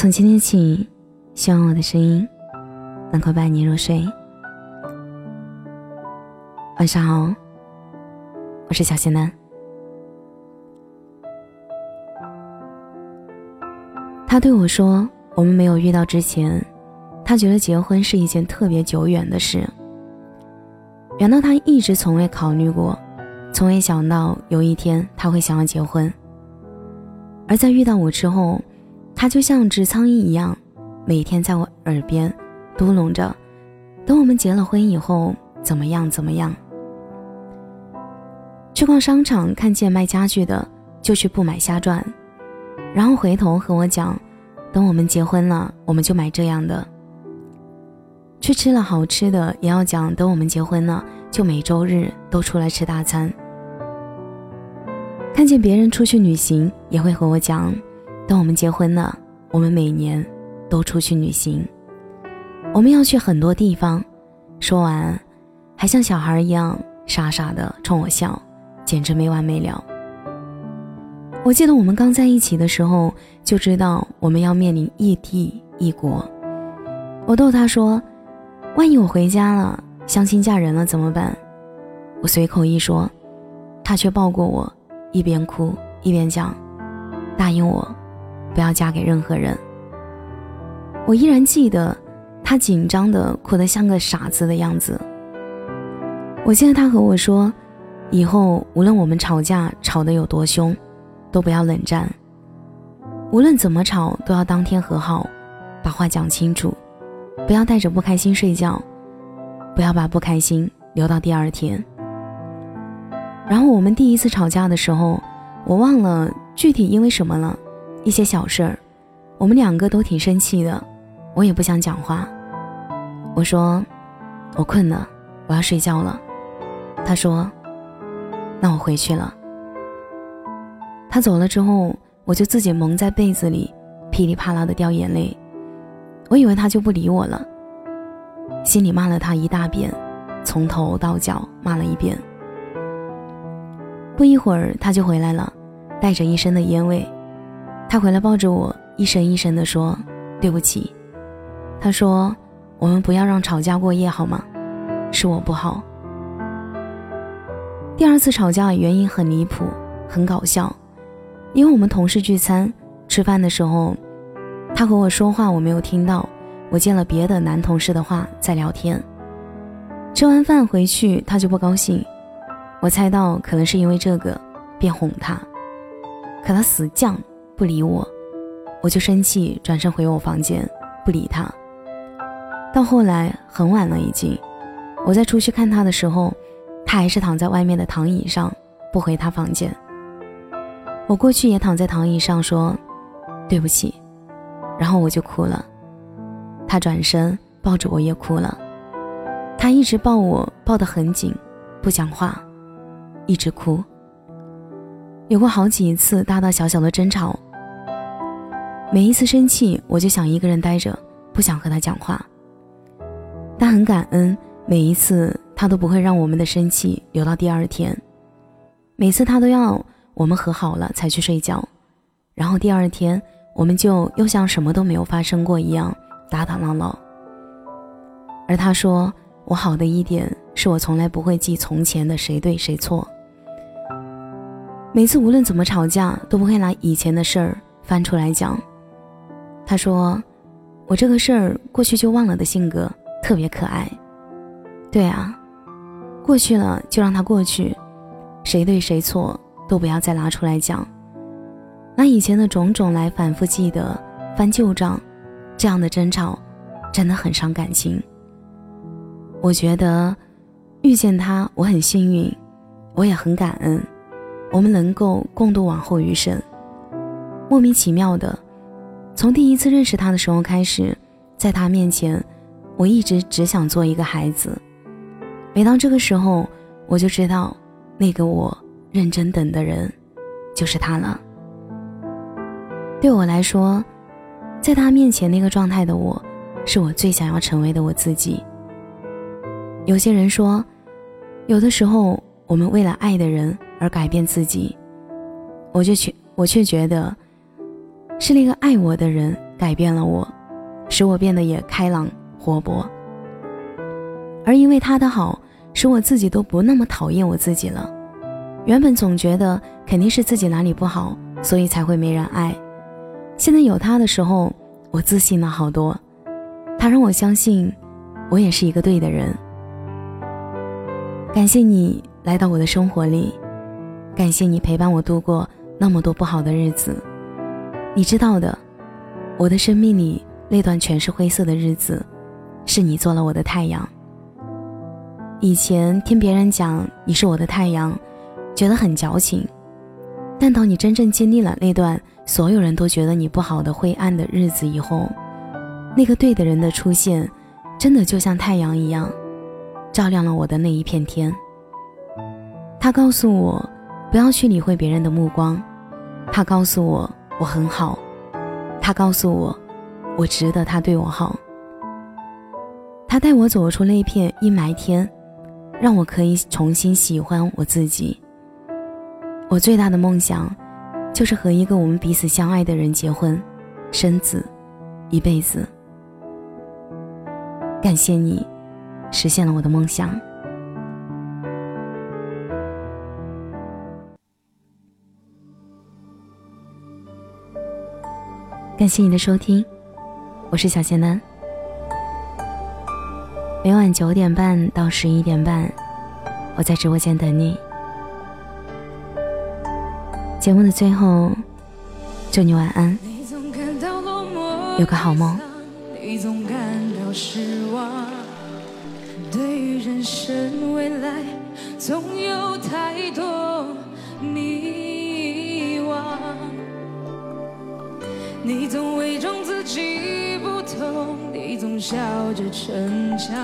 从今天起，希望我的声音能够伴你入睡。晚上好，我是小仙男。他对我说，我们没有遇到之前，他觉得结婚是一件特别久远的事，远到他一直从未考虑过，从未想到有一天他会想要结婚。而在遇到我之后，他就像只苍蝇一样，每天在我耳边嘟哝着，等我们结了婚以后怎么样怎么样。去逛商场看见卖家具的就去不买瞎转，然后回头和我讲，等我们结婚了我们就买这样的。去吃了好吃的也要讲，等我们结婚了就每周日都出来吃大餐。看见别人出去旅行也会和我讲，等我们结婚了我们每年都出去旅行，我们要去很多地方。说完还像小孩一样傻傻的冲我笑，简直没完没了。我记得我们刚在一起的时候就知道我们要面临异地异国，我逗他说，万一我回家了相亲嫁人了怎么办？我随口一说，他却抱过我，一边哭一边讲，答应我不要嫁给任何人。我依然记得他紧张的哭得像个傻子的样子。我记得他和我说，以后无论我们吵架吵得有多凶都不要冷战，无论怎么吵都要当天和好，把话讲清楚，不要带着不开心睡觉，不要把不开心留到第二天。然后我们第一次吵架的时候，我忘了具体因为什么了，一些小事儿，我们两个都挺生气的，我也不想讲话。我说我困了，我要睡觉了。他说那我回去了。他走了之后，我就自己蒙在被子里噼里啪啦的掉眼泪，我以为他就不理我了，心里骂了他一大遍，从头到脚骂了一遍。不一会儿他就回来了，带着一身的烟味。他回来抱着我，一声一声地说对不起。他说我们不要让吵架过夜好吗？是我不好。第二次吵架原因很离谱很搞笑，因为我们同事聚餐吃饭的时候，他和我说话我没有听到，我接了别的男同事的话在聊天。吃完饭回去他就不高兴，我猜到可能是因为这个便哄他，可他死犟不理我，我就生气转身回我房间不理他。到后来很晚了已经，我在出去看他的时候，他还是躺在外面的躺椅上不回他房间。我过去也躺在躺椅上说对不起，然后我就哭了。他转身抱着我也哭了，他一直抱我抱得很紧，不讲话，一直哭。有过好几次大大小小的争吵，每一次生气我就想一个人待着，不想和他讲话。但很感恩，每一次他都不会让我们的生气留到第二天，每次他都要我们和好了才去睡觉，然后第二天我们就又像什么都没有发生过一样打打闹闹。而他说我好的一点是我从来不会记从前的谁对谁错，每次无论怎么吵架都不会拿以前的事儿翻出来讲。他说我这个事儿过去就忘了的性格特别可爱。对啊，过去了就让它过去，谁对谁错都不要再拿出来讲，拿以前的种种来反复记得翻旧账，这样的争吵真的很伤感情。我觉得遇见他我很幸运，我也很感恩我们能够共度往后余生。莫名其妙的，从第一次认识他的时候开始，在他面前我一直只想做一个孩子。每到这个时候我就知道那个我认真等的人就是他了。对我来说，在他面前那个状态的我是我最想要成为的我自己。有些人说，有的时候我们为了爱的人而改变自己，我却觉得是那个爱我的人改变了我，使我变得也开朗活泼。而因为他的好，使我自己都不那么讨厌我自己了。原本总觉得肯定是自己哪里不好，所以才会没人爱。现在有他的时候，我自信了好多。他让我相信我也是一个对的人。感谢你来到我的生活里，感谢你陪伴我度过那么多不好的日子。你知道的，我的生命里那段全是灰色的日子，是你做了我的太阳。以前听别人讲你是我的太阳，觉得很矫情，但当你真正经历了那段所有人都觉得你不好的灰暗的日子以后，那个对的人的出现，真的就像太阳一样，照亮了我的那一片天。他告诉我不要去理会别人的目光，他告诉我我很好，他告诉我我值得他对我好。他带我走出那片阴霾天，让我可以重新喜欢我自己。我最大的梦想就是和一个我们彼此相爱的人结婚生子一辈子。感谢你实现了我的梦想。感谢你的收听，我是小仙男。每晚9点半到11点半，我在直播间等你。节目的最后，祝你晚安，有个好梦。你总感到失望，对于人生未来总有太多迷惘，你总伪装自己不痛，你总笑着逞强，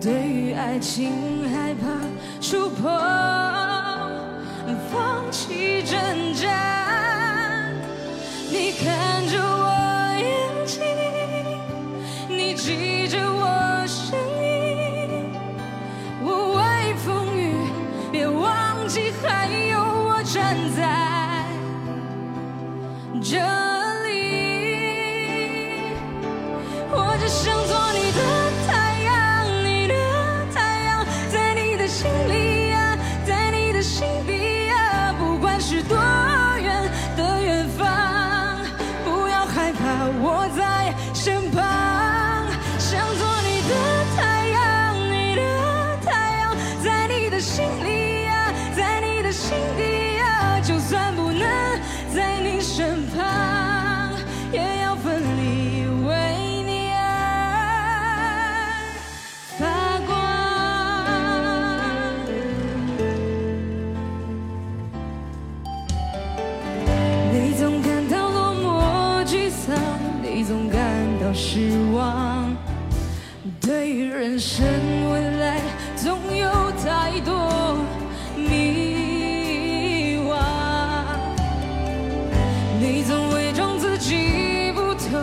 对于爱情害怕触碰，放弃挣扎。你看着我眼睛，你记着我声音，无畏风雨，别忘记还有我站在这。失望，对于人生未来总有太多迷惘，你总伪装自己不痛，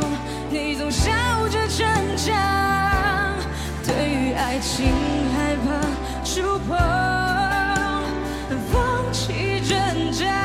你总笑着逞强，对于爱情害怕触碰，放弃挣扎。